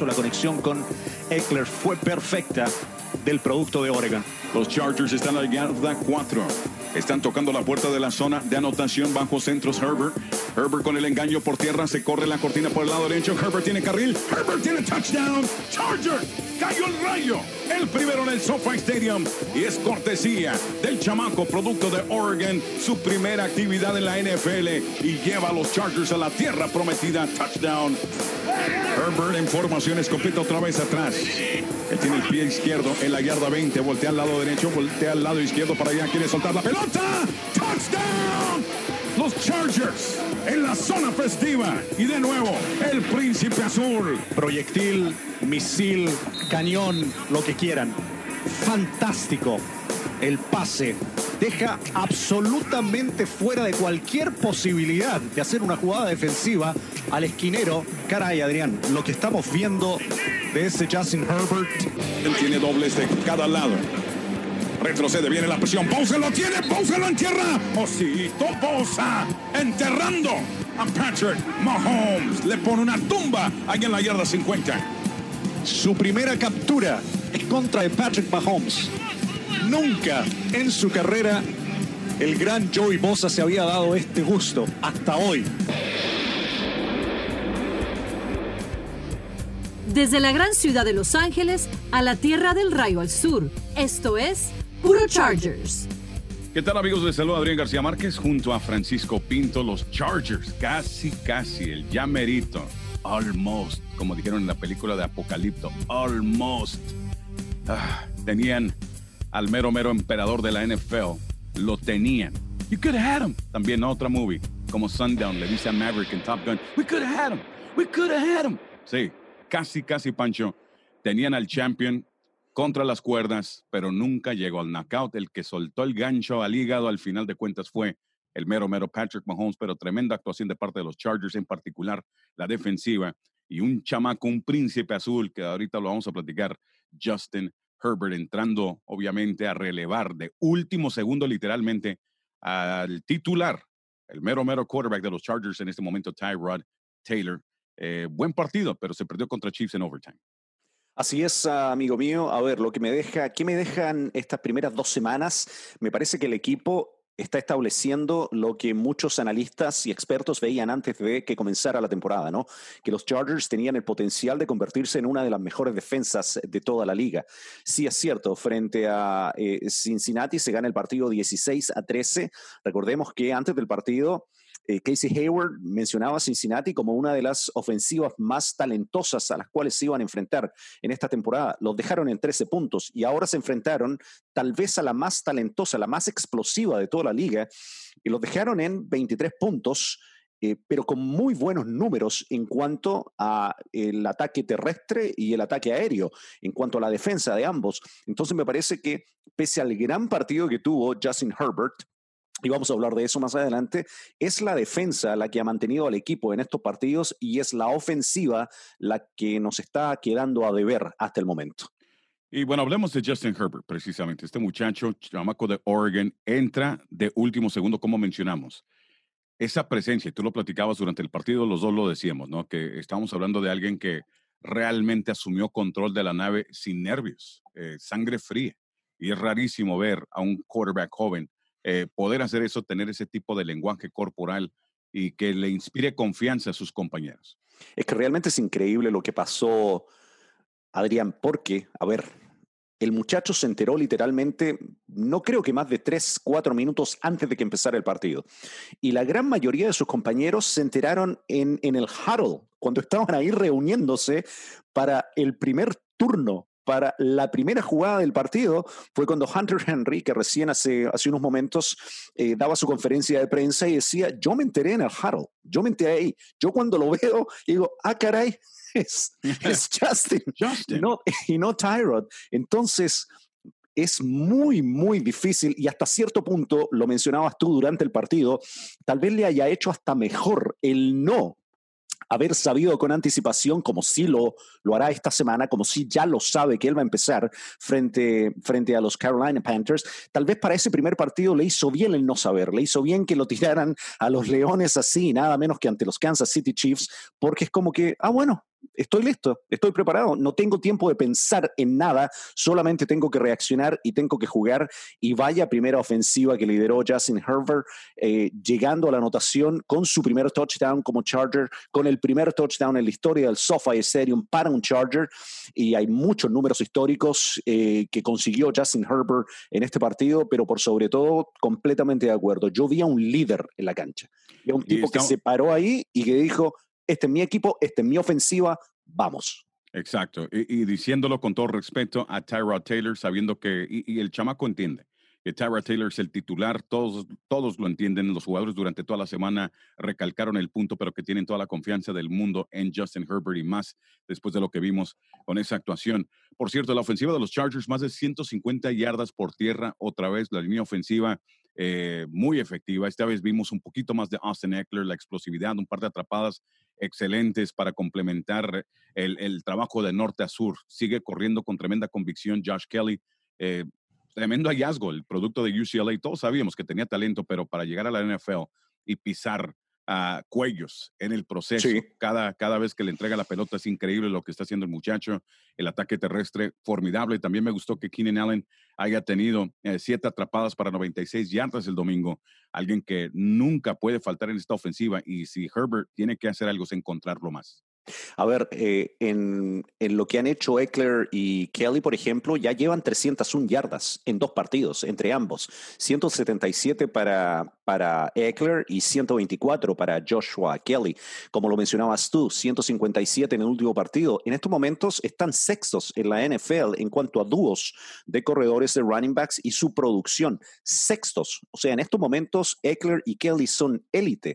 brazo, la conexión con Ekeler fue perfecta del producto de Oregon. Los Chargers están a la yarda 4. Están tocando la puerta de la zona de anotación bajo centros. Herbert. Herbert con el engaño por tierra. Se corre la cortina por el lado derecho. Herbert tiene carril. Herbert tiene touchdown. Charger. Cayó el rayo. El primero en el SoFi Stadium. Y es cortesía del chamaco producto de Oregon. Su primera actividad en la NFL. Y lleva a los Chargers a la tierra prometida. Touchdown. Herbert en formaciones completa otra vez atrás. Él tiene el pie izquierdo en la yarda 20. Voltea al lado derecho. Voltea al lado izquierdo para allá. Quiere soltar la pelota. Touchdown. Los Chargers en la zona festiva. Y de nuevo, el príncipe azul. Proyectil, misil, cañón, lo que quieran. Fantástico. El pase deja absolutamente fuera de cualquier posibilidad de hacer una jugada defensiva al esquinero. Caray, Adrián, lo que estamos viendo de ese Justin Herbert. Él tiene dobles de cada lado. Retrocede, viene la presión. Bosa lo tiene, Bosa lo entierra. Osito Bosa enterrando a Patrick Mahomes. Le pone una tumba ahí en la yarda 50. Su primera captura es contra de Patrick Mahomes. Nunca en su carrera el gran Joey Bosa se había dado este gusto hasta hoy. Desde la gran ciudad de Los Ángeles a la tierra del rayo al sur, esto es Puro Chargers. ¿Qué tal, amigos? Les saluda Adrián García Márquez junto a Francisco Pinto. Los Chargers, casi, el ya merito, almost, como dijeron en la película de Apocalipto, almost. Tenían al mero emperador de la NFL, lo tenían. You could have had him. También otra movie, como Sundown, le dice a Maverick en Top Gun, we could have had him, we could have had him. Sí. Casi, Pancho, tenían al champion contra las cuerdas, pero nunca llegó al knockout. El que soltó el gancho al hígado al final de cuentas fue el mero Patrick Mahomes, pero tremenda actuación de parte de los Chargers, en particular la defensiva, y un chamaco, un príncipe azul, que ahorita lo vamos a platicar, Justin Herbert, entrando obviamente a relevar de último segundo literalmente al titular, el mero quarterback de los Chargers en este momento, Tyrod Taylor. Buen partido, pero se perdió contra Chiefs en overtime. Así es, amigo mío. A ver, ¿qué me dejan estas primeras 2 semanas? Me parece que el equipo está estableciendo lo que muchos analistas y expertos veían antes de que comenzara la temporada, ¿no? Que los Chargers tenían el potencial de convertirse en una de las mejores defensas de toda la liga. Sí, es cierto, frente a Cincinnati se gana el partido 16-13. Recordemos que antes del partido Casey Hayward mencionaba a Cincinnati como una de las ofensivas más talentosas a las cuales se iban a enfrentar en esta temporada. Los dejaron en 13 puntos y ahora se enfrentaron tal vez a la más talentosa, la más explosiva de toda la liga, y los dejaron en 23 puntos, pero con muy buenos números en cuanto al ataque terrestre y el ataque aéreo, en cuanto a la defensa de ambos. Entonces me parece que pese al gran partido que tuvo Justin Herbert, y vamos a hablar de eso más adelante, es la defensa la que ha mantenido al equipo en estos partidos y es la ofensiva la que nos está quedando a deber hasta el momento. Y bueno, hablemos de Justin Herbert precisamente. Este muchacho, chamaco de Oregon, entra de último segundo, como mencionamos. Esa presencia, tú lo platicabas durante el partido, los dos lo decíamos, ¿no? Que estábamos hablando de alguien que realmente asumió control de la nave sin nervios, sangre fría. Y es rarísimo ver a un quarterback joven poder hacer eso, tener ese tipo de lenguaje corporal y que le inspire confianza a sus compañeros. Es que realmente es increíble lo que pasó, Adrián, porque, a ver, el muchacho se enteró literalmente, no creo que más de 3-4 minutos antes de que empezara el partido. Y la gran mayoría de sus compañeros se enteraron en el huddle, cuando estaban ahí reuniéndose para el primer turno. Para la primera jugada del partido fue cuando Hunter Henry, que recién hace unos momentos daba su conferencia de prensa y decía, yo me enteré en el huddle, yo me enteré ahí. Yo cuando lo veo digo, caray, es Justin. Y no Tyrod. Entonces es muy, muy difícil, y hasta cierto punto, lo mencionabas tú durante el partido, tal vez le haya hecho hasta mejor el no haber sabido con anticipación, como sí lo hará esta semana, como sí ya lo sabe que él va a empezar frente a los Carolina Panthers. Tal vez para ese primer partido le hizo bien el no saber, le hizo bien que lo tiraran a los Leones así, nada menos que ante los Kansas City Chiefs, porque es como que, bueno, estoy listo, estoy preparado, no tengo tiempo de pensar en nada, solamente tengo que reaccionar y tengo que jugar. Y vaya primera ofensiva que lideró Justin Herbert, llegando a la anotación con su primer touchdown como Charger, con el primer touchdown en la historia del SoFi Stadium para un Charger, y hay muchos números históricos que consiguió Justin Herbert en este partido, pero por sobre todo, completamente de acuerdo, yo vi a un líder en la cancha, vi a un tipo que se paró ahí y que dijo: este es mi equipo, esta es mi ofensiva, vamos. Exacto, y diciéndolo con todo respeto a Tyrod Taylor, sabiendo que, y el chamaco entiende, que Tyrod Taylor es el titular, todos lo entienden, los jugadores durante toda la semana recalcaron el punto, pero que tienen toda la confianza del mundo en Justin Herbert, y más después de lo que vimos con esa actuación. Por cierto, la ofensiva de los Chargers, más de 150 yardas por tierra, otra vez la línea ofensiva muy efectiva. Esta vez vimos un poquito más de Austin Ekeler, la explosividad, un par de atrapadas excelentes para complementar el trabajo de norte a sur. Sigue corriendo con tremenda convicción Josh Kelley, tremendo hallazgo, el producto de UCLA. Todos sabíamos que tenía talento, pero para llegar a la NFL y pisar cuellos en el proceso, sí. cada vez que le entrega la pelota es increíble lo que está haciendo el muchacho. El ataque terrestre formidable. También me gustó que Keenan Allen haya tenido 7 atrapadas para 96 yardas el domingo. Alguien que nunca puede faltar en esta ofensiva, y si Herbert tiene que hacer algo es encontrarlo más. A ver, en lo que han hecho Ekeler y Kelley, por ejemplo, ya llevan 301 yardas en 2 partidos, entre ambos. 177 para Ekeler y 124 para Joshua Kelley. Como lo mencionabas tú, 157 en el último partido. En estos momentos están sextos en la NFL en cuanto a dúos de corredores de running backs y su producción. Sextos. O sea, en estos momentos Ekeler y Kelley son élite.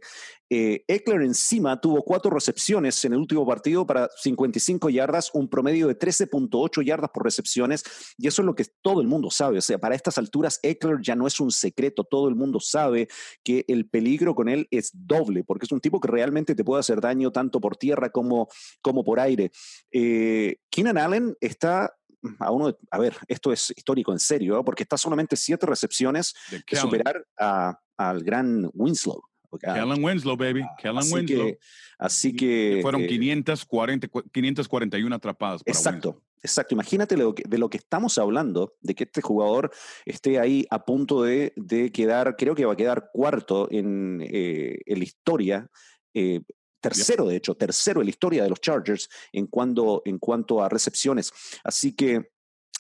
Ekeler encima tuvo 4 recepciones en el último partido para 55 yardas, un promedio de 13.8 yardas por recepciones, y eso es lo que todo el mundo sabe. O sea, para estas alturas Ekeler ya no es un secreto, todo el mundo sabe que el peligro con él es doble, porque es un tipo que realmente te puede hacer daño tanto por tierra como por aire. Keenan Allen está... a ver, esto es histórico en serio, ¿eh? Porque está solamente 7 recepciones de superar al gran Winslow. Kellen Winslow, baby. Así que fueron 541 atrapadas para Winslow. Exacto, imagínate de lo que estamos hablando, de que este jugador esté ahí a punto de quedar, creo que va a quedar cuarto en la historia, tercero en la historia de los Chargers en cuanto a recepciones. Así que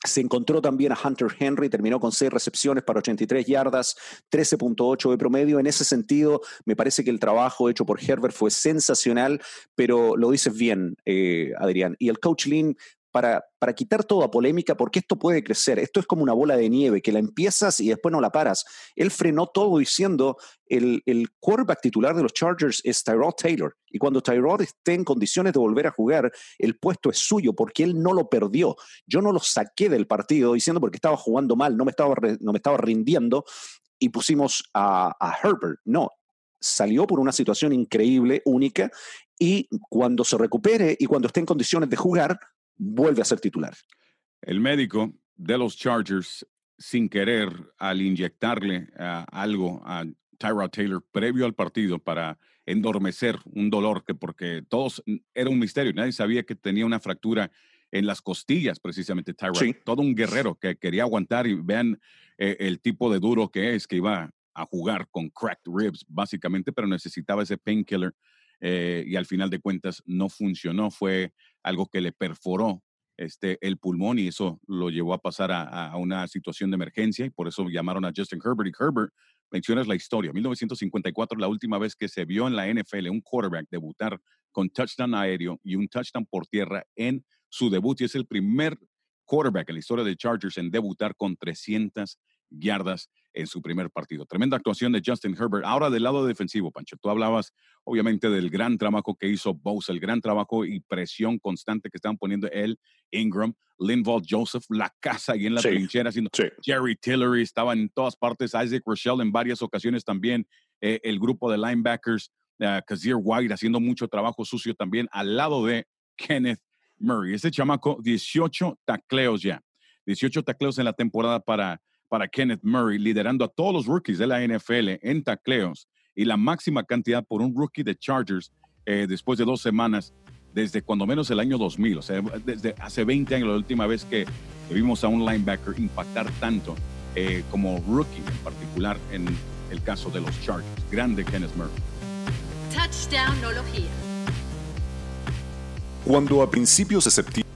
se encontró también a Hunter Henry, terminó con 6 recepciones para 83 yardas, 13.8 de promedio. En ese sentido, me parece que el trabajo hecho por Herbert fue sensacional, pero lo dices bien, Adrián. Y el coach Lynn, para quitar toda polémica, porque esto puede crecer, esto es como una bola de nieve, que la empiezas y después no la paras. Él frenó todo diciendo, el quarterback titular de los Chargers es Tyrod Taylor, y cuando Tyrod esté en condiciones de volver a jugar, el puesto es suyo, porque él no lo perdió. Yo no lo saqué del partido diciendo porque estaba jugando mal, no me estaba rindiendo, y pusimos a Herbert. No, salió por una situación increíble, única, y cuando se recupere y cuando esté en condiciones de jugar, vuelve a ser titular. El médico de los Chargers, sin querer, al inyectarle algo a Tyrod Taylor previo al partido para endormecer un dolor, porque todos, era un misterio, nadie sabía que tenía una fractura en las costillas, precisamente Tyrod. Sí. Todo un guerrero que quería aguantar, y vean el tipo de duro que iba a jugar con cracked ribs, básicamente, pero necesitaba ese painkiller. Y al final de cuentas no funcionó, fue algo que le perforó el pulmón, y eso lo llevó a pasar a una situación de emergencia, y por eso llamaron a Justin Herbert. Y Herbert, mencionas la historia, 1954, la última vez que se vio en la NFL un quarterback debutar con touchdown aéreo y un touchdown por tierra en su debut, y es el primer quarterback en la historia de Chargers en debutar con 300 yardas en su primer partido. Tremenda actuación de Justin Herbert. Ahora, del lado defensivo, Pancho, tú hablabas obviamente del gran trabajo que hizo Bosa, el gran trabajo y presión constante que estaban poniendo él, Ingram, Linval Joseph, la casa y en la trinchera, haciendo Jerry Tillery, estaba en todas partes, Isaac Rochelle en varias ocasiones también, el grupo de linebackers, Kazir White haciendo mucho trabajo sucio también, al lado de Kenneth Murray. Este chamaco, 18 tacleos ya, 18 tacleos en la temporada para Kenneth Murray, liderando a todos los rookies de la NFL en tacleos, y la máxima cantidad por un rookie de Chargers después de 2 semanas desde cuando menos el año 2000, o sea, desde hace 20 años, la última vez que vimos a un linebacker impactar tanto como rookie, en particular en el caso de los Chargers. Grande Kenneth Murray. Touchdownología. Cuando a principios de septiembre,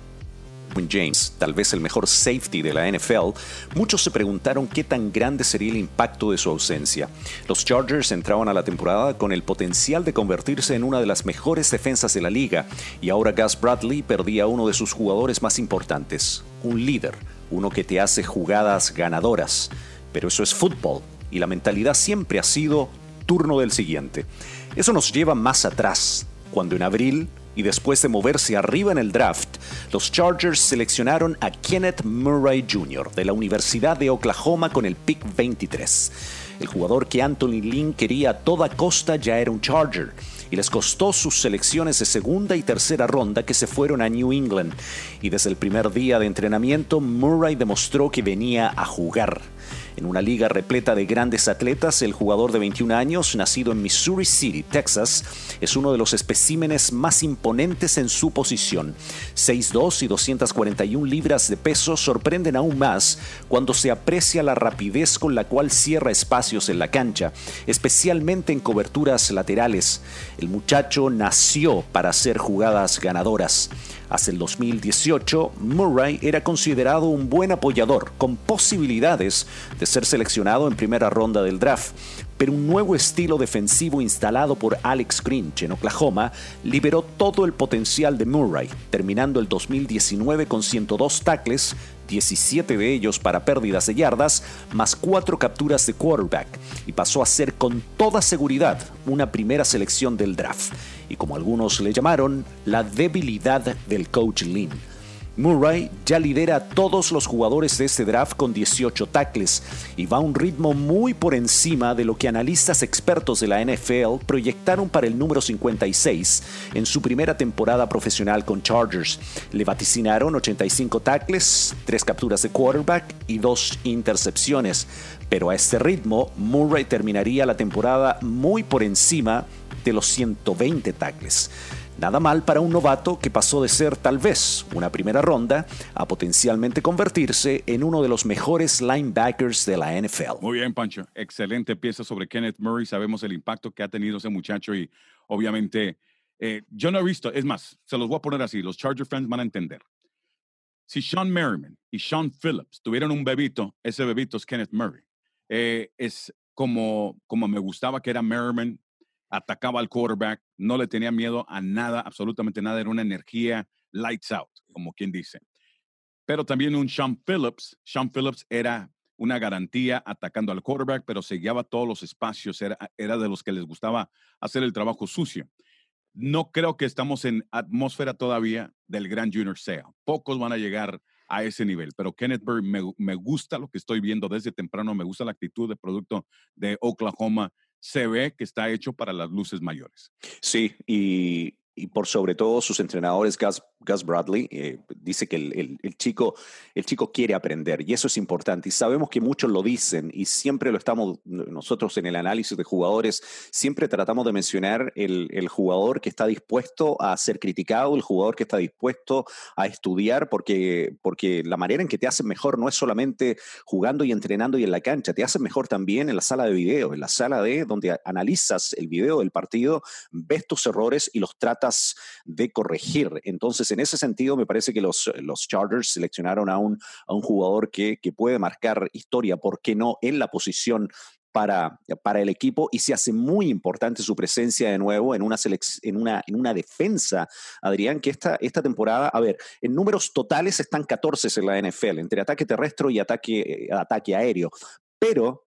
James, tal vez el mejor safety de la NFL, muchos se preguntaron qué tan grande sería el impacto de su ausencia. Los Chargers entraban a la temporada con el potencial de convertirse en una de las mejores defensas de la liga, y ahora Gus Bradley perdía a uno de sus jugadores más importantes, un líder, uno que te hace jugadas ganadoras. Pero eso es fútbol, y la mentalidad siempre ha sido turno del siguiente. Eso nos lleva más atrás, cuando en abril, y después de moverse arriba en el draft, los Chargers seleccionaron a Kenneth Murray Jr. de la Universidad de Oklahoma con el pick 23. El jugador que Anthony Lynn quería a toda costa ya era un Charger, y les costó sus selecciones de segunda y tercera ronda que se fueron a New England. Y desde el primer día de entrenamiento, Murray demostró que venía a jugar. En una liga repleta de grandes atletas, el jugador de 21 años, nacido en Missouri City, Texas, es uno de los especímenes más imponentes en su posición. 6'2 y 241 libras de peso sorprenden aún más cuando se aprecia la rapidez con la cual cierra espacios en la cancha, especialmente en coberturas laterales. El muchacho nació para hacer jugadas ganadoras. Hasta el 2018, Murray era considerado un buen apoyador, con posibilidades de ser seleccionado en primera ronda del draft, pero un nuevo estilo defensivo instalado por Alex Grinch en Oklahoma liberó todo el potencial de Murray, terminando el 2019 con 102 tackles, 17 de ellos para pérdidas de yardas, más 4 capturas de quarterback, y pasó a ser con toda seguridad una primera selección del draft, y como algunos le llamaron, la debilidad del coach Lynn. Murray ya lidera a todos los jugadores de este draft con 18 tackles y va a un ritmo muy por encima de lo que analistas expertos de la NFL proyectaron para el número 56 en su primera temporada profesional con Chargers. Le vaticinaron 85 tackles, 3 capturas de quarterback y 2 intercepciones, pero a este ritmo Murray terminaría la temporada muy por encima de los 120 tackles. Nada mal para un novato que pasó de ser tal vez una primera ronda a potencialmente convertirse en uno de los mejores linebackers de la NFL. Muy bien, Pancho. Excelente pieza sobre Kenneth Murray. Sabemos el impacto que ha tenido ese muchacho y obviamente yo no he visto, es más, se los voy a poner así, los Charger fans van a entender. Si Sean Merriman y Sean Phillips tuvieron un bebito, ese bebito es Kenneth Murray. Es como me gustaba que era Merriman. Atacaba al quarterback, no le tenía miedo a nada, absolutamente nada, era una energía lights out, como quien dice. Pero también un Sean Phillips era una garantía atacando al quarterback, pero se guiaba todos los espacios, era de los que les gustaba hacer el trabajo sucio. No creo que estamos en atmósfera todavía del gran Junior Seau. Pocos van a llegar a ese nivel, pero Kenneth Murray me gusta lo que estoy viendo desde temprano, me gusta la actitud de producto de Oklahoma. Se ve que está hecho para las luces mayores. Sí, y por sobre todo sus entrenadores, Gus Bradley, dice que el chico quiere aprender, y eso es importante. Y sabemos que muchos lo dicen, y siempre lo estamos, nosotros en el análisis de jugadores, siempre tratamos de mencionar el jugador que está dispuesto a ser criticado, el jugador que está dispuesto a estudiar, porque la manera en que te hacen mejor no es solamente jugando y entrenando y en la cancha, te hacen mejor también en la sala de video, en la sala de donde analizas el video del partido, ves tus errores y los tratas de corregir. Entonces, en ese sentido, me parece que los Chargers seleccionaron a un jugador que puede marcar historia, ¿por qué no?, en la posición para el equipo, y se hace muy importante su presencia de nuevo en una defensa, Adrián, que esta temporada, a ver, en números totales están 14 en la NFL, entre ataque terrestre y ataque aéreo, pero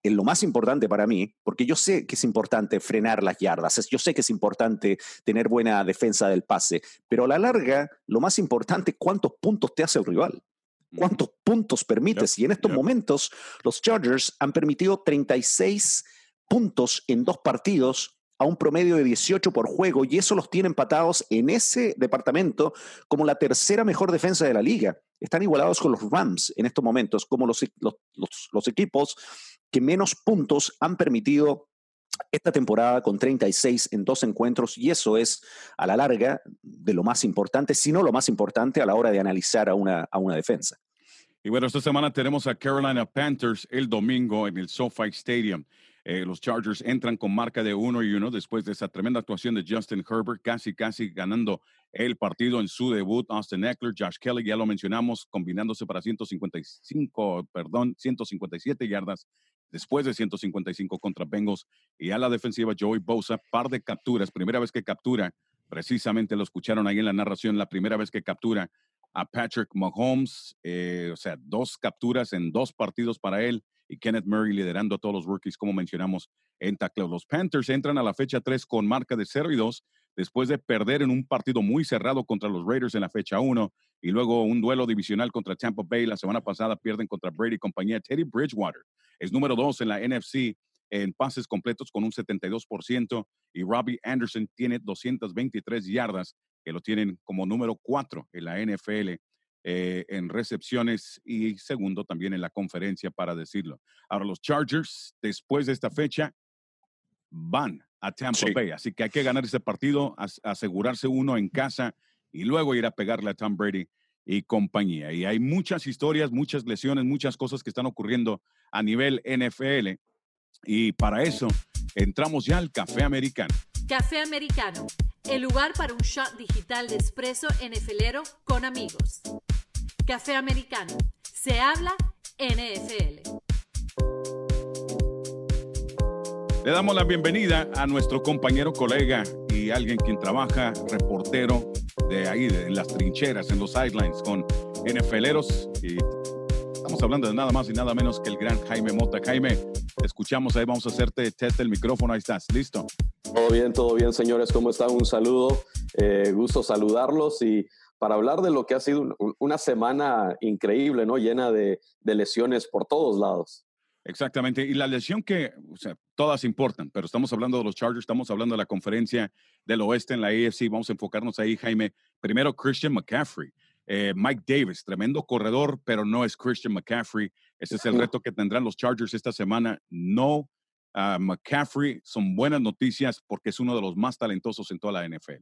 es lo más importante para mí, porque yo sé que es importante frenar las yardas, yo sé que es importante tener buena defensa del pase, pero a la larga lo más importante es cuántos puntos te hace el rival, cuántos puntos permites. Y en estos momentos los Chargers han permitido 36 puntos en 2 partidos a un promedio de 18 por juego, y eso los tiene empatados en ese departamento como la tercera mejor defensa de la liga. Están igualados con los Rams en estos momentos como los equipos que menos puntos han permitido esta temporada con 36 en 2 encuentros, y eso es a la larga de lo más importante, si no lo más importante a la hora de analizar a una defensa. Y bueno, esta semana tenemos a Carolina Panthers el domingo en el SoFi Stadium. Los Chargers entran con marca de 1-1 después de esa tremenda actuación de Justin Herbert, casi ganando el partido en su debut. Austin Ekeler, Josh Kelley, ya lo mencionamos, combinándose para 157 yardas después de 155 contra Bengals. Y a la defensiva, Joey Bosa, par de capturas. Primera vez que captura, precisamente lo escucharon ahí en la narración, la primera vez que captura a Patrick Mahomes. O sea, 2 capturas en 2 partidos para él. Y Kenneth Murray liderando a todos los rookies, como mencionamos, en tacleo. Los Panthers entran a la fecha 3 con marca de 0-2, después de perder en un partido muy cerrado contra los Raiders en la fecha 1, y luego un duelo divisional contra Tampa Bay. La semana pasada pierden contra Brady y compañía. Teddy Bridgewater es número 2 en la NFC en pases completos con un 72%, y Robbie Anderson tiene 223 yardas, que lo tienen como número 4 en la NFL. En recepciones y segundo también en la conferencia, para decirlo. Ahora los Chargers, después de esta fecha, van a Tampa Bay, así que hay que ganar ese partido, asegurarse uno en casa y luego ir a pegarle a Tom Brady y compañía. Y hay muchas historias, muchas lesiones, muchas cosas que están ocurriendo a nivel NFL, y para eso entramos ya al Café Americano. Café Americano, el lugar para un shot digital de espresso NFLero con amigos. Café Americano, se habla NFL. Le damos la bienvenida a nuestro compañero, colega y alguien quien trabaja, reportero de ahí, en las trincheras, en los sidelines con NFLeros. Y estamos hablando de nada más y nada menos que el gran Jaime Mota. Jaime, te escuchamos ahí, vamos a hacerte test el micrófono, ahí estás, ¿listo? Todo bien, señores, ¿cómo están? Un saludo, gusto saludarlos y para hablar de lo que ha sido una semana increíble, ¿no? Llena de lesiones por todos lados. Exactamente, y la lesión que, o sea, todas importan, pero estamos hablando de los Chargers, estamos hablando de la conferencia del oeste en la AFC, vamos a enfocarnos ahí, Jaime. Primero, Christian McCaffrey. Mike Davis, tremendo corredor, pero no es Christian McCaffrey. Ese es el reto que tendrán los Chargers esta semana. No McCaffrey, son buenas noticias porque es uno de los más talentosos en toda la NFL.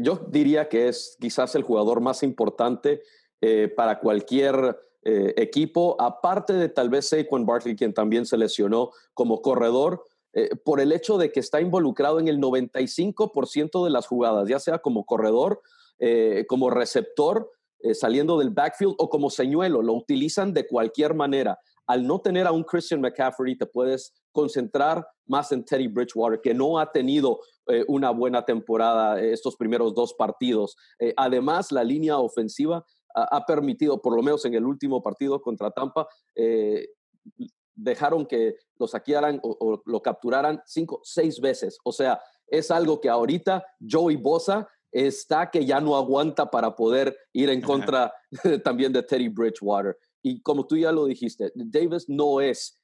Yo diría que es quizás el jugador más importante para cualquier equipo, aparte de tal vez Saquon Barkley, quien también se lesionó como corredor, por el hecho de que está involucrado en el 95% de las jugadas, ya sea como corredor, como receptor, saliendo del backfield o como señuelo. Lo utilizan de cualquier manera. Al no tener a un Christian McCaffrey, te puedes concentrar más en Teddy Bridgewater, que no ha tenido una buena temporada estos primeros 2 partidos. Además, la línea ofensiva ha permitido, por lo menos en el último partido contra Tampa, dejaron que lo saquearan o lo capturaran 5-6 veces. O sea, es algo que ahorita Joey Bosa está que ya no aguanta para poder ir en contra también de Teddy Bridgewater. Y como tú ya lo dijiste, Davis no es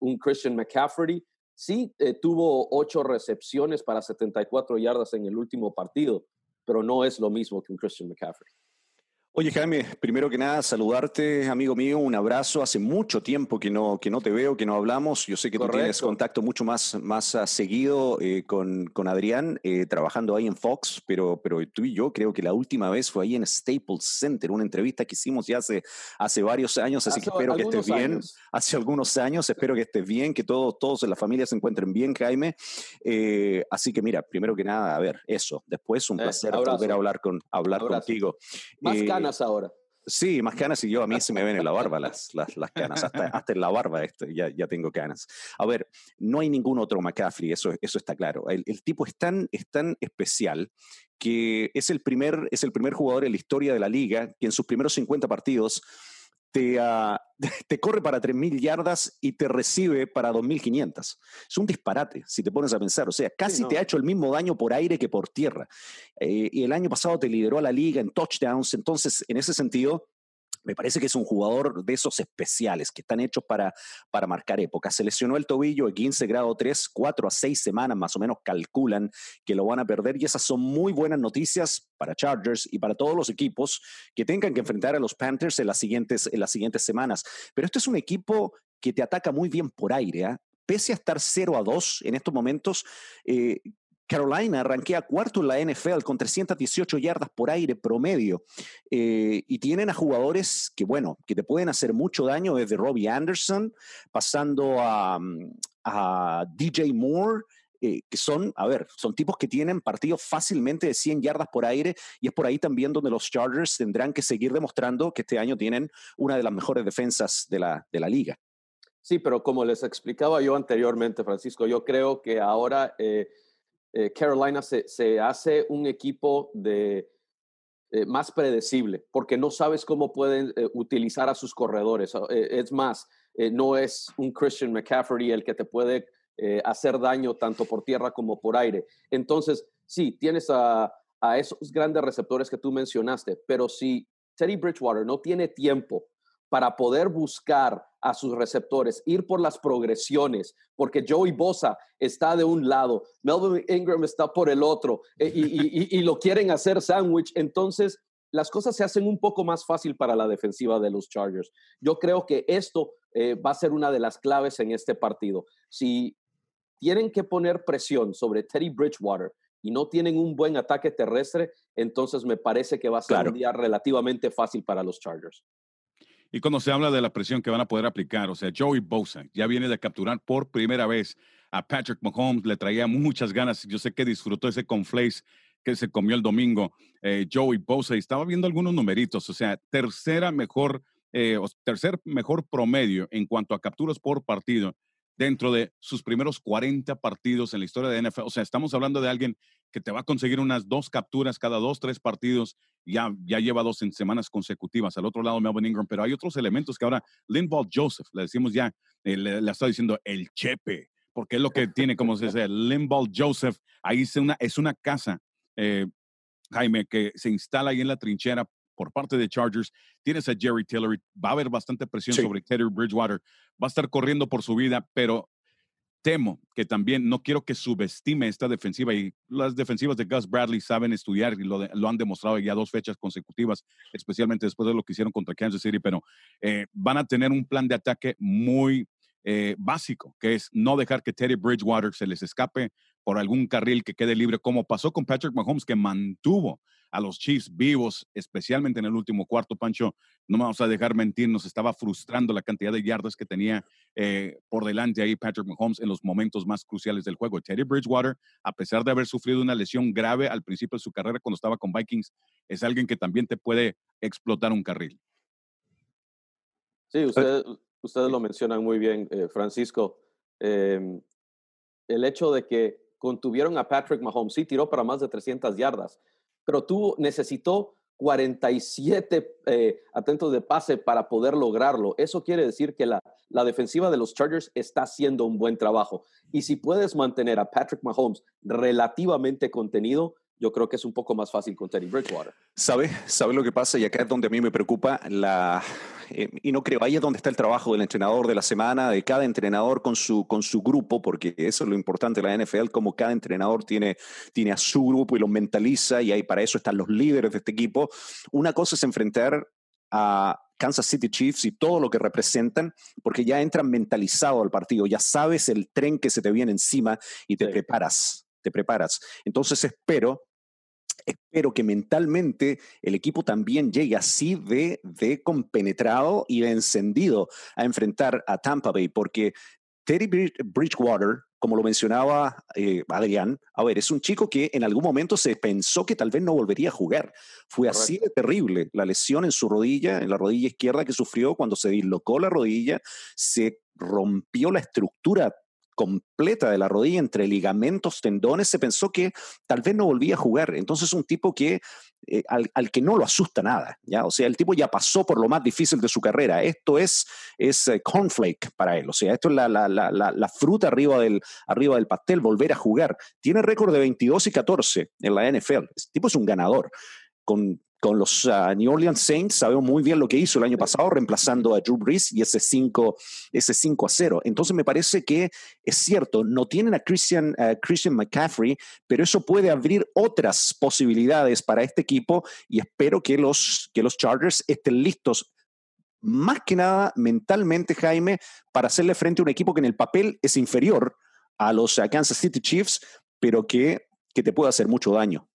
un Christian McCaffrey. Sí, tuvo 8 recepciones para 74 yardas en el último partido, pero no es lo mismo que un Christian McCaffrey. Oye, Jaime, primero que nada, saludarte, amigo mío, un abrazo. Hace mucho tiempo que no te veo, que no hablamos. Yo sé que tú tienes contacto mucho más seguido con Adrián, trabajando ahí en Fox, pero tú y yo creo que la última vez fue ahí en Staples Center, una entrevista que hicimos ya hace varios años, así que espero que estés bien. Hace algunos años, espero que estés bien, que todos en la familia se encuentren bien, Jaime. Así que mira, primero que nada, a ver, eso. Después, un placer volver a hablar contigo. Más ahora. Sí, más canas, y yo a mí se me ven en la barba las canas, hasta en la barba ya tengo canas. A ver, no hay ningún otro McCaffrey, eso está claro. El tipo es tan especial que es el primer jugador en la historia de la liga que en sus primeros 50 partidos te corre para 3.000 yardas y te recibe para 2.500. Es un disparate, si te pones a pensar. O sea, casi te ha hecho el mismo daño por aire que por tierra. Y el año pasado te lideró a la liga en touchdowns. Entonces, en ese sentido, me parece que es un jugador de esos especiales que están hechos para marcar época. Se lesionó el tobillo de 15 grado 3, 4 a 6 semanas más o menos calculan que lo van a perder, y esas son muy buenas noticias para Chargers y para todos los equipos que tengan que enfrentar a los Panthers en las siguientes semanas. Pero este es un equipo que te ataca muy bien por aire, ¿eh? pese a estar 0-2 en estos momentos, Carolina rankea cuarto en la NFL con 318 yardas por aire promedio, y tienen a jugadores que, bueno, que te pueden hacer mucho daño, desde Robbie Anderson pasando a DJ Moore, que son, a ver, son tipos que tienen partidos fácilmente de 100 yardas por aire, y es por ahí también donde los Chargers tendrán que seguir demostrando que este año tienen una de las mejores defensas de la liga. Sí, pero como les explicaba yo anteriormente, Francisco, yo creo que ahora Carolina se hace un equipo más predecible, porque no sabes cómo pueden utilizar a sus corredores. Es más, no es un Christian McCaffrey el que te puede hacer daño tanto por tierra como por aire. Entonces, sí, tienes a esos grandes receptores que tú mencionaste, pero si Teddy Bridgewater no tiene tiempo para poder buscar a sus receptores, ir por las progresiones, porque Joey Bosa está de un lado, Melvin Ingram está por el otro, y lo quieren hacer sándwich, entonces las cosas se hacen un poco más fácil para la defensiva de los Chargers. Yo creo que esto va a ser una de las claves en este partido. Si tienen que poner presión sobre Teddy Bridgewater y no tienen un buen ataque terrestre, entonces me parece que va a ser un día relativamente fácil para los Chargers. Y cuando se habla de la presión que van a poder aplicar, o sea, Joey Bosa ya viene de capturar por primera vez a Patrick Mahomes, le traía muchas ganas, yo sé que disfrutó ese cornflakes que se comió el domingo, Joey Bosa, y estaba viendo algunos numeritos, o sea, tercer mejor promedio en cuanto a capturas por partido dentro de sus primeros 40 partidos en la historia de NFL, o sea, estamos hablando de alguien que te va a conseguir unas 2 capturas cada 2-3 partidos, ya lleva 2 en semanas consecutivas. Al otro lado, Melvin Ingram, pero hay otros elementos que ahora Linval Joseph, le decimos ya, le está diciendo el Chepe, porque es lo que tiene, como se dice, Linval Joseph, ahí es una casa, Jaime, que se instala ahí en la trinchera por parte de Chargers. Tienes a Jerry Tillery, va a haber bastante presión sobre Teddy Bridgewater, va a estar corriendo por su vida, pero temo que también no quiero que subestime esta defensiva, y las defensivas de Gus Bradley saben estudiar y lo han demostrado ya 2 fechas consecutivas, especialmente después de lo que hicieron contra Kansas City, pero van a tener un plan de ataque muy básico, que es no dejar que Teddy Bridgewater se les escape por algún carril que quede libre, como pasó con Patrick Mahomes, que mantuvo a los Chiefs vivos, especialmente en el último cuarto. Pancho, no vamos a dejar mentir, nos estaba frustrando la cantidad de yardas que tenía por delante ahí Patrick Mahomes en los momentos más cruciales del juego. Teddy Bridgewater, a pesar de haber sufrido una lesión grave al principio de su carrera cuando estaba con Vikings, es alguien que también te puede explotar un carril. Sí, ustedes lo mencionan muy bien, Francisco. El hecho de que contuvieron a Patrick Mahomes, sí tiró para más de 300 yardas, pero necesitó 47 atentos de pase para poder lograrlo. Eso quiere decir que la defensiva de los Chargers está haciendo un buen trabajo. Y si puedes mantener a Patrick Mahomes relativamente contenido, yo creo que es un poco más fácil con Teddy Bridgewater. ¿Sabe lo que pasa? Y acá es donde a mí me preocupa y no creo, ahí es donde está el trabajo del entrenador de la semana, de cada entrenador con su grupo, porque eso es lo importante de la NFL, como cada entrenador tiene a su grupo y los mentaliza, y ahí para eso están los líderes de este equipo. Una cosa es enfrentar a Kansas City Chiefs y todo lo que representan, porque ya entran mentalizado al partido, ya sabes el tren que se te viene encima y te preparas. Entonces espero que mentalmente el equipo también llegue así de compenetrado y de encendido a enfrentar a Tampa Bay, porque Teddy Bridgewater, como lo mencionaba Adrián, a ver, es un chico que en algún momento se pensó que tal vez no volvería a jugar. Fue así de terrible la lesión en su rodilla, en la rodilla izquierda que sufrió cuando se dislocó la rodilla, se rompió la estructura completa de la rodilla, entre ligamentos, tendones, se pensó que tal vez no volvía a jugar. Entonces un tipo que al que no lo asusta nada, ¿ya? O sea, el tipo ya pasó por lo más difícil de su carrera. Esto es cornflake para él, o sea, esto es la fruta arriba del pastel, volver a jugar. Tiene récord de 22-14 en la NFL. Este tipo es un ganador. Con los New Orleans Saints sabemos muy bien lo que hizo el año pasado reemplazando a Drew Brees y ese 5-0. Entonces me parece que es cierto, no tienen a Christian McCaffrey, pero eso puede abrir otras posibilidades para este equipo, y espero que los Chargers estén listos más que nada mentalmente, Jaime, para hacerle frente a un equipo que en el papel es inferior a los Kansas City Chiefs, pero que te puede hacer mucho daño.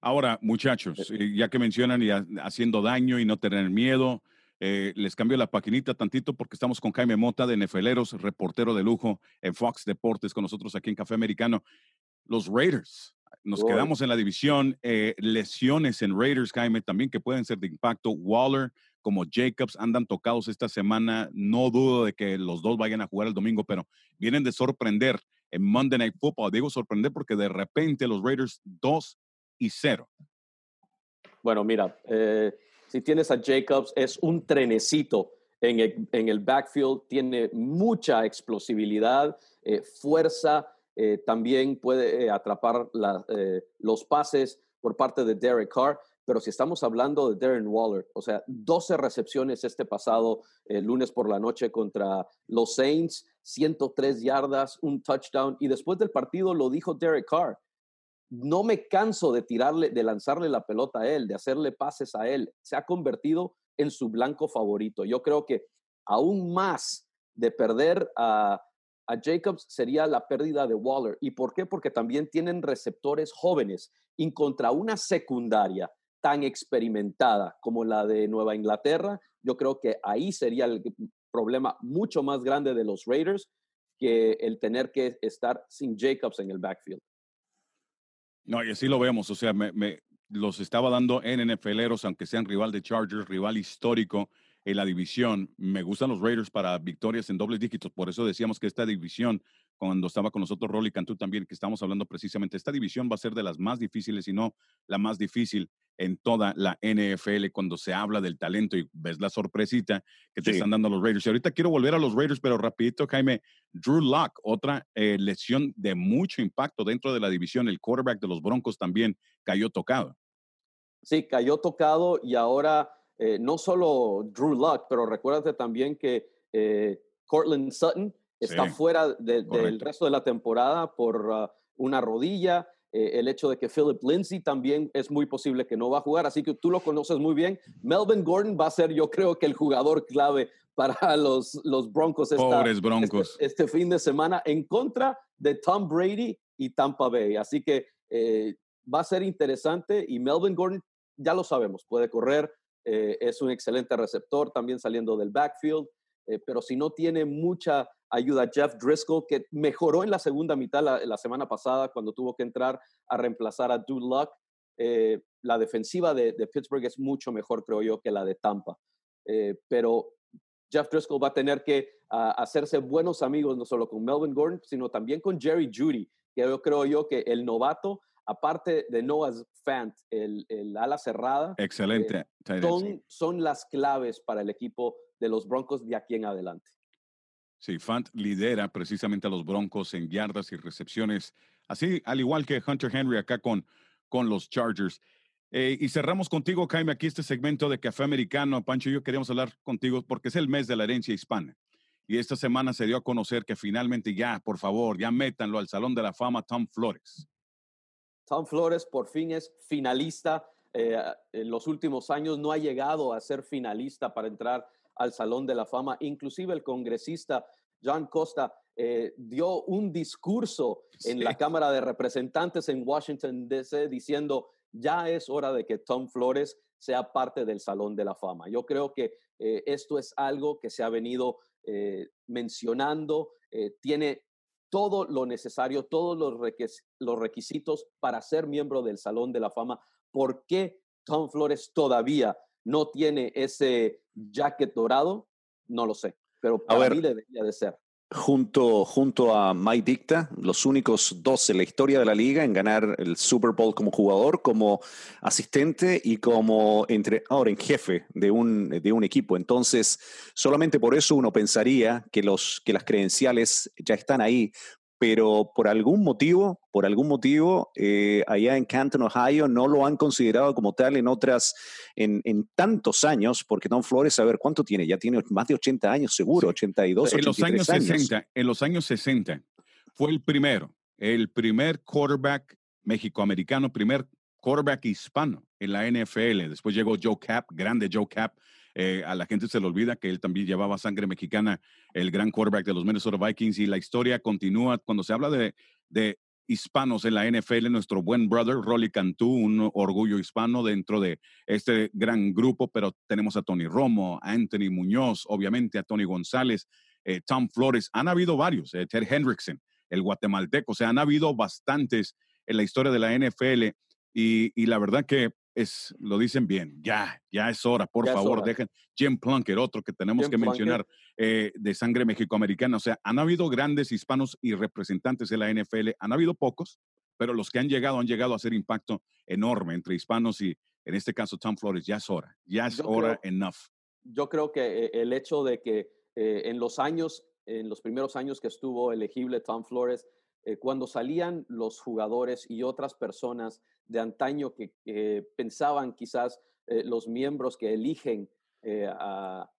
Ahora, muchachos, ya que mencionan y haciendo daño y no tener miedo, les cambio la paginita tantito porque estamos con Jaime Mota de Nefeleros, reportero de lujo en Fox Deportes, con nosotros aquí en Café Americano. Los Raiders, nos quedamos en la división, lesiones en Raiders, Jaime, también que pueden ser de impacto. Waller como Jacobs andan tocados esta semana, no dudo de que los dos vayan a jugar el domingo, pero vienen de sorprender en Monday Night Football. Digo sorprender porque de repente los Raiders 2-0. Bueno, mira, si tienes a Jacobs, es un trenecito en el backfield, tiene mucha explosibilidad, fuerza, también puede atrapar los pases por parte de Derek Carr, pero si estamos hablando de Darren Waller, o sea, 12 recepciones este pasado lunes por la noche contra los Saints, 103 yardas, un touchdown, y después del partido lo dijo Derek Carr: no me canso de lanzarle la pelota a él, de hacerle pases a él. Se ha convertido en su blanco favorito. Yo creo que aún más de perder a Jacobs sería la pérdida de Waller. ¿Y por qué? Porque también tienen receptores jóvenes y contra una secundaria tan experimentada como la de Nueva Inglaterra, yo creo que ahí sería el problema mucho más grande de los Raiders que el tener que estar sin Jacobs en el backfield. No, y así lo vemos, o sea, los estaba dando en NFLeros, aunque sean rival de Chargers, rival histórico en la división. Me gustan los Raiders para victorias en dobles dígitos, por eso decíamos que esta división, cuando estaba con nosotros Rolly Cantú también, que estamos hablando precisamente, esta división va a ser de las más difíciles, si no la más difícil en toda la NFL, cuando se habla del talento y ves la sorpresita que te están dando los Raiders. Y ahorita quiero volver a los Raiders, pero rapidito, Jaime. Drew Lock, otra lesión de mucho impacto dentro de la división. El quarterback de los Broncos también cayó tocado. Sí, cayó tocado, y ahora no solo Drew Lock, pero recuérdate también que Cortland Sutton está fuera del resto de la temporada por una rodilla. El hecho de que Philip Lindsay también es muy posible que no va a jugar, así que tú lo conoces muy bien. Melvin Gordon va a ser, yo creo, que el jugador clave para los Broncos. Pobres Broncos. Este fin de semana en contra de Tom Brady y Tampa Bay. Así que va a ser interesante, y Melvin Gordon, ya lo sabemos, puede correr, es un excelente receptor, también saliendo del backfield, pero si no tiene mucha ayuda Jeff Driscoll, que mejoró en la segunda mitad la semana pasada cuando tuvo que entrar a reemplazar a Drew Lock. La defensiva de Pittsburgh es mucho mejor, creo yo, que la de Tampa. Pero Jeff Driscoll va a tener que hacerse buenos amigos, no solo con Melvin Gordon, sino también con Jerry Jeudy, que yo creo yo que el novato, aparte de Noah Fant, el ala cerrada, excelente, son las claves para el equipo de los Broncos de aquí en adelante. Sí, Fant lidera precisamente a los Broncos en yardas y recepciones, así al igual que Hunter Henry acá con los Chargers. Y cerramos contigo, Jaime, aquí este segmento de Café Americano. Pancho y yo queríamos hablar contigo porque es el mes de la herencia hispana. Y esta semana se dio a conocer que finalmente ya, por favor, ya métanlo al Salón de la Fama, Tom Flores. Tom Flores por fin es finalista. En los últimos años no ha llegado a ser finalista para entrar al Salón de la Fama. Inclusive el congresista John Costa dio un discurso en la Cámara de Representantes en Washington, D.C., diciendo: ya es hora de que Tom Flores sea parte del Salón de la Fama. Yo creo que esto es algo que se ha venido mencionando. Tiene todo lo necesario, todos los requisitos para ser miembro del Salón de la Fama. ¿Por qué Tom Flores todavía no tiene ese jacket dorado? No lo sé, pero para mí debería de ser. Junto a Mike Ditka, los únicos dos en la historia de la liga en ganar el Super Bowl como jugador, como asistente y como entrenador en jefe de un equipo. Entonces, solamente por eso uno pensaría que las credenciales ya están ahí. Pero por algún motivo, allá en Canton, Ohio, no lo han considerado como tal en tantos años, porque Tom Flores, a ver, ¿cuánto tiene? Ya tiene más de 80 años, seguro, 82, 83 años. 60, en los años 60, fue el primer quarterback mexicoamericano, primer quarterback hispano en la NFL. Después llegó Joe Cap, grande Joe Cap, A la gente se le olvida que él también llevaba sangre mexicana, el gran quarterback de los Minnesota Vikings, y la historia continúa. Cuando se habla de hispanos en la NFL, nuestro buen brother Rolly Cantú, un orgullo hispano dentro de este gran grupo, pero tenemos a Tony Romo, a Anthony Muñoz, obviamente a Tony González, Tom Flores, han habido varios, Ted Hendrickson, el guatemalteco, o sea, han habido bastantes en la historia de la NFL, y la verdad que es, lo dicen bien, ya es hora, por ya favor, dejen. Jim Plunkett, otro que tenemos Jim que Plunkett. Mencionar, de sangre mexicoamericana. O sea, han habido grandes hispanos y representantes de la NFL, han habido pocos, pero los que han llegado a hacer impacto enorme entre hispanos y, en este caso, Tom Flores. Ya es hora, ya es enough. Yo creo que el hecho de que en los primeros años que estuvo elegible Tom Flores, cuando salían los jugadores y otras personas de antaño que pensaban quizás los miembros que eligen a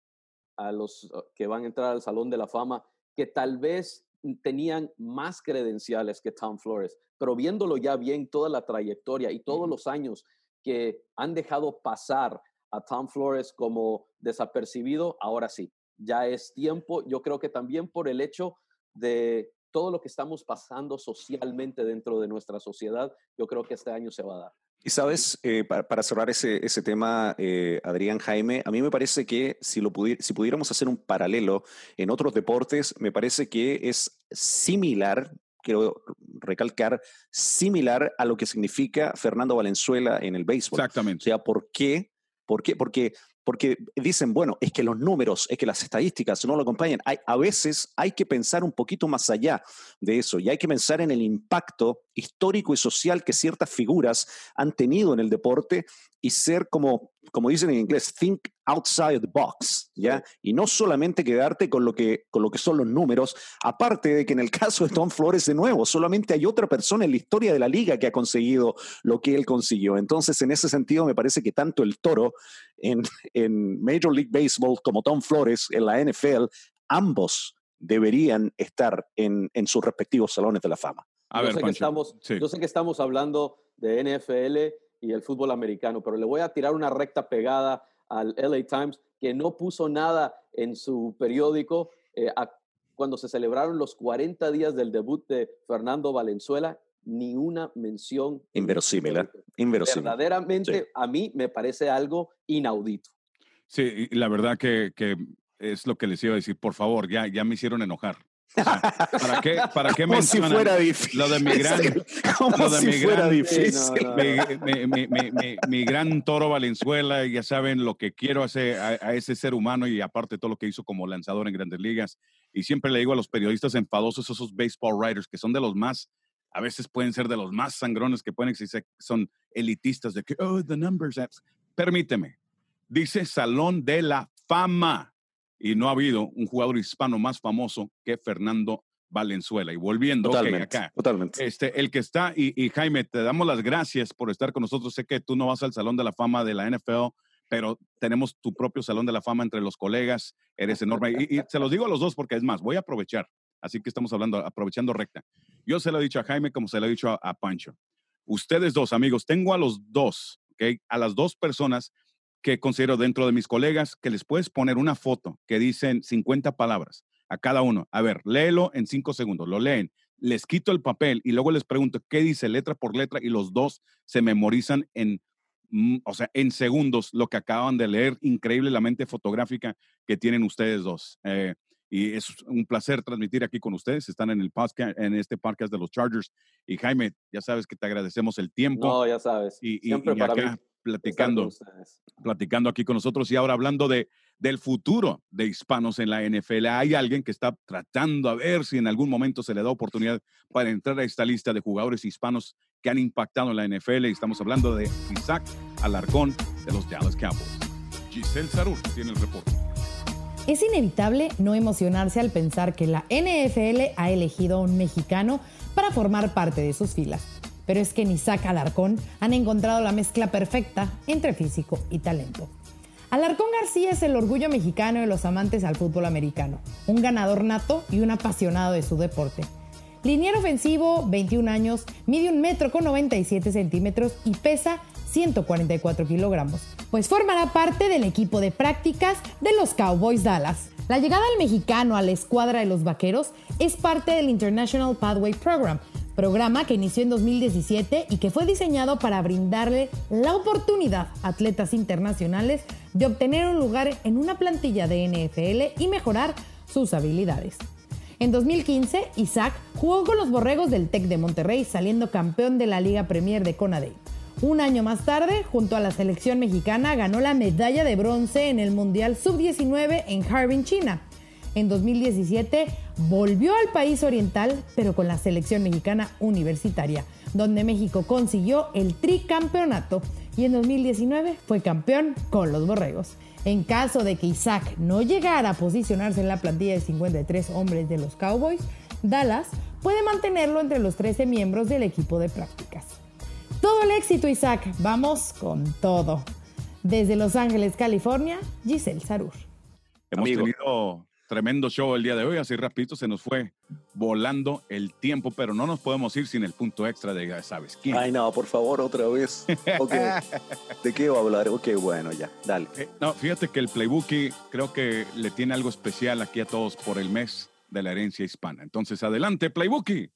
los que van a entrar al Salón de la Fama, que tal vez tenían más credenciales que Tom Flores, pero viéndolo ya bien toda la trayectoria y todos los años que han dejado pasar a Tom Flores como desapercibido, ahora sí, ya es tiempo. Yo creo que también por el hecho de todo lo que estamos pasando socialmente dentro de nuestra sociedad, yo creo que este año se va a dar. Y sabes, para cerrar ese tema, Adrián, Jaime, a mí me parece que si pudiéramos hacer un paralelo en otros deportes, me parece que es similar, quiero recalcar, similar a lo que significa Fernando Valenzuela en el béisbol. Exactamente. O sea, ¿por qué? ¿Por qué? Porque dicen, bueno, es que los números, es que las estadísticas no lo acompañan. A veces hay que pensar un poquito más allá de eso, y hay que pensar en el impacto histórico y social que ciertas figuras han tenido en el deporte, y ser, como dicen en inglés, think outside the box, ¿ya? Y no solamente quedarte con lo que son los números, aparte de que en el caso de Tom Flores, de nuevo, solamente hay otra persona en la historia de la liga que ha conseguido lo que él consiguió. Entonces, en ese sentido, me parece que tanto el toro en Major League Baseball como Tom Flores en la NFL, ambos deberían estar en sus respectivos salones de la fama. Yo sé que estamos hablando de NFL y el fútbol americano, pero le voy a tirar una recta pegada al LA Times, que no puso nada en su periódico cuando se celebraron los 40 días del debut de Fernando Valenzuela, ni una mención. Inverosímil. Verdaderamente, sí. A mí me parece algo inaudito. Sí, la verdad que es lo que les iba a decir. Por favor, ya me hicieron enojar. O sea, ¿Para qué mencionan? Si fuera difícil. Lo de mi gran, fuera difícil. Mi gran toro Valenzuela, ya saben lo que quiero hacer a ese ser humano, y aparte todo lo que hizo como lanzador en Grandes Ligas. Y siempre le digo a los periodistas enfadosos, esos baseball writers, que son de los más, a veces pueden ser de los más sangrones que pueden existir, son elitistas de que, the numbers. Permíteme, dice Salón de la Fama. Y no ha habido un jugador hispano más famoso que Fernando Valenzuela. Y volviendo acá, el que está, y Jaime, te damos las gracias por estar con nosotros. Sé que tú no vas al Salón de la Fama de la NFL, pero tenemos tu propio Salón de la Fama entre los colegas. Eres enorme. Y se los digo a los dos porque, es más, voy a aprovechar. Así que estamos aprovechando recta. Yo se lo he dicho a Jaime como se lo he dicho a Pancho. Ustedes dos, amigos, tengo a los dos, ¿okay? A las dos personas que considero dentro de mis colegas, que les puedes poner una foto que dicen 50 palabras a cada uno. A ver, léelo en 5 segundos. Lo leen, les quito el papel y luego les pregunto qué dice letra por letra, y los dos se memorizan en segundos lo que acaban de leer. Increíble la mente fotográfica que tienen ustedes dos. Y es un placer transmitir aquí con ustedes. Están en el podcast, en este podcast de los Chargers. Y Jaime, ya sabes que te agradecemos el tiempo. No, ya sabes. Siempre y acá, para mí. Platicando aquí con nosotros, y ahora hablando del futuro de hispanos en la NFL. Hay alguien que está tratando a ver si en algún momento se le da oportunidad para entrar a esta lista de jugadores hispanos que han impactado en la NFL, y estamos hablando de Isaac Alarcón de los Dallas Cowboys. Giselle Sarur tiene el reporte. Es inevitable no emocionarse al pensar que la NFL ha elegido a un mexicano para formar parte de sus filas. Pero es que en Isaac Alarcón han encontrado la mezcla perfecta entre físico y talento. Alarcón García es el orgullo mexicano de los amantes al fútbol americano, un ganador nato y un apasionado de su deporte. Liniero ofensivo, 21 años, mide 1,97 metros y pesa 144 kilogramos, pues formará parte del equipo de prácticas de los Cowboys Dallas. La llegada del mexicano a la escuadra de los Vaqueros es parte del International Pathway Program, programa que inició en 2017 y que fue diseñado para brindarle la oportunidad a atletas internacionales de obtener un lugar en una plantilla de NFL y mejorar sus habilidades. En 2015, Isaac jugó con los Borregos del TEC de Monterrey, saliendo campeón de la Liga Premier de CONADEI. Un año más tarde, junto a la selección mexicana, ganó la medalla de bronce en el Mundial Sub-19 en Harbin, China. En 2017, volvió al país oriental, pero con la selección mexicana universitaria, donde México consiguió el tricampeonato y en 2019 fue campeón con los Borregos. En caso de que Isaac no llegara a posicionarse en la plantilla de 53 hombres de los Cowboys, Dallas puede mantenerlo entre los 13 miembros del equipo de prácticas. Todo el éxito, Isaac. Vamos con todo. Desde Los Ángeles, California, Giselle Sarur. Hemos tenido tremendo show el día de hoy. Así rapidito se nos fue volando el tiempo, pero no nos podemos ir sin el punto extra de ¿sabes quién? Ay, no, por favor, otra vez. Okay. ¿De qué iba a hablar? Ok, bueno, ya, dale. No, fíjate que el Playbookie creo que le tiene algo especial aquí a todos por el mes de la herencia hispana. Entonces, adelante, Playbookie.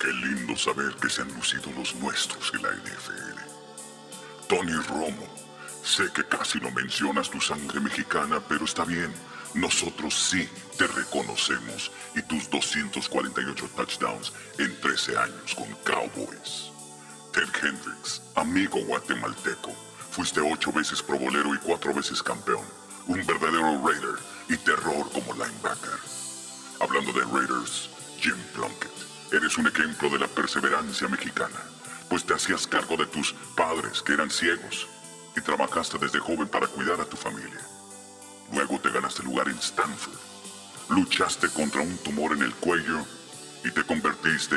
Qué lindo saber que se han lucido los nuestros en la NFL. Tony Romo, sé que casi no mencionas tu sangre mexicana, pero está bien. Nosotros sí te reconocemos y tus 248 touchdowns en 13 años con Cowboys. Ted Hendricks, amigo guatemalteco, fuiste 8 veces pro bolero y 4 veces campeón, un verdadero Raider y terror como linebacker. Hablando de Raiders, Jim Plunkett, eres un ejemplo de la perseverancia mexicana, pues te hacías cargo de tus padres que eran ciegos y trabajaste desde joven para cuidar a tu familia. Luego te ganaste lugar en Stanford, luchaste contra un tumor en el cuello y te convertiste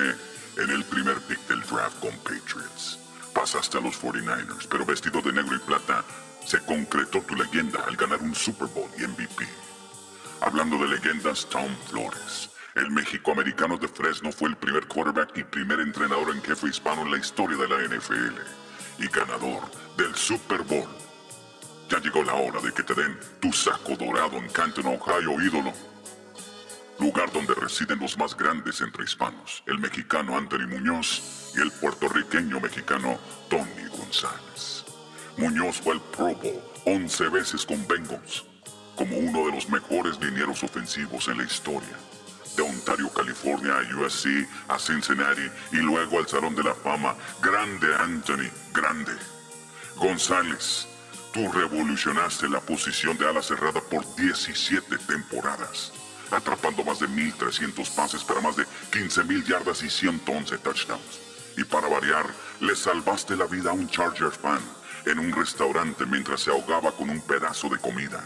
en el primer pick del draft con Patriots. Pasaste a los 49ers, pero vestido de negro y plata, se concretó tu leyenda al ganar un Super Bowl y MVP. Hablando de leyendas, Tom Flores, el mexicoamericano de Fresno, fue el primer quarterback y primer entrenador en jefe hispano en la historia de la NFL y ganador del Super Bowl. Ya llegó la hora de que te den tu saco dorado en Canton, Ohio, ídolo. Lugar donde residen los más grandes entre hispanos, el mexicano Anthony Muñoz y el puertorriqueño mexicano Tony González. Muñoz fue el Pro Bowl 11 veces con Bengals, como uno de los mejores linieros ofensivos en la historia. De Ontario, California, a USC, a Cincinnati y luego al Salón de la Fama. Grande Anthony, grande. González, tú revolucionaste la posición de ala cerrada por 17 temporadas, atrapando más de 1,300 pases para más de 15,000 yardas y 111 touchdowns. Y para variar, le salvaste la vida a un Charger fan en un restaurante mientras se ahogaba con un pedazo de comida.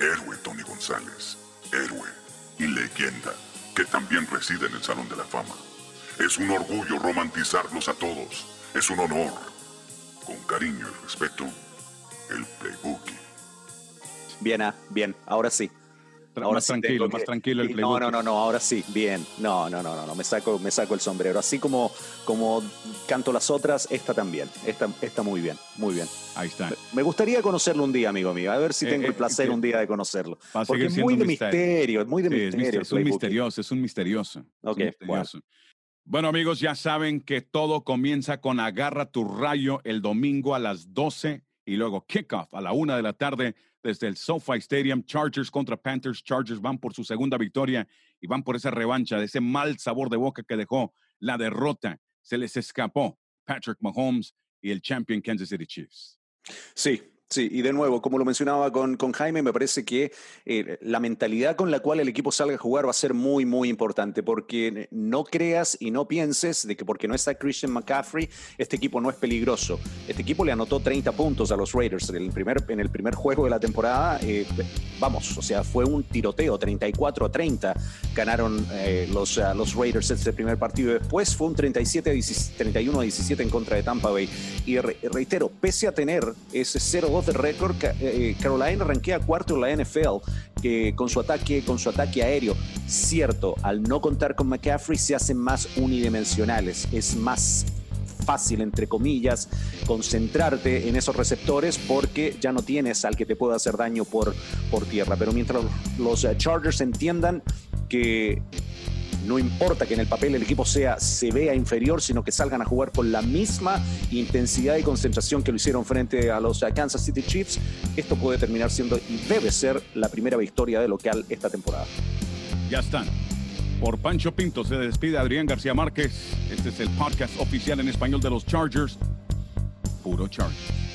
Héroe Tony González, héroe y leyenda que también reside en el Salón de la Fama. Es un orgullo romantizarlos a todos. Es un honor. Con cariño y respeto, el Playbook. Bien, bien, ahora sí. Más tranquilo el Playbook. No, ahora sí, bien. No, me saco el sombrero. Así como canto las otras, esta también. Esta muy bien. Ahí está. Me gustaría conocerlo un día, amigo mío. A ver si tengo el placer un día de conocerlo. Porque es muy de misterio, es un misterioso. Ok, misterioso. Bueno, amigos, ya saben que todo comienza con Agarra tu Rayo el domingo a las 12. Y luego kickoff a la 1:00 p.m. desde el SoFi Stadium. Chargers contra Panthers. Chargers van por su segunda victoria y van por esa revancha de ese mal sabor de boca que dejó la derrota. Se les escapó Patrick Mahomes y el champion Kansas City Chiefs. Sí, y de nuevo, como lo mencionaba con Jaime, me parece que la mentalidad con la cual el equipo salga a jugar va a ser muy, muy importante, porque no creas y no pienses de que porque no está Christian McCaffrey, este equipo no es peligroso. Este equipo le anotó 30 puntos a los Raiders en el primer juego de la temporada. Fue un tiroteo, 34-30 ganaron los Raiders ese primer partido. Después fue un 31-17 en contra de Tampa Bay. Y reitero, pese a tener ese 0-2 de récord, Carolina rankea cuarto en la NFL con su ataque aéreo. Cierto, al no contar con McCaffrey se hacen más unidimensionales, es más fácil, entre comillas, concentrarte en esos receptores porque ya no tienes al que te pueda hacer daño por tierra. Pero mientras los Chargers entiendan que no importa que en el papel el equipo se vea inferior, sino que salgan a jugar con la misma intensidad y concentración que lo hicieron frente a los Kansas City Chiefs, esto puede terminar siendo y debe ser la primera victoria de local esta temporada. Ya están. Por Pancho Pinto se despide Adrián García Márquez. Este es el podcast oficial en español de los Chargers. Puro Chargers.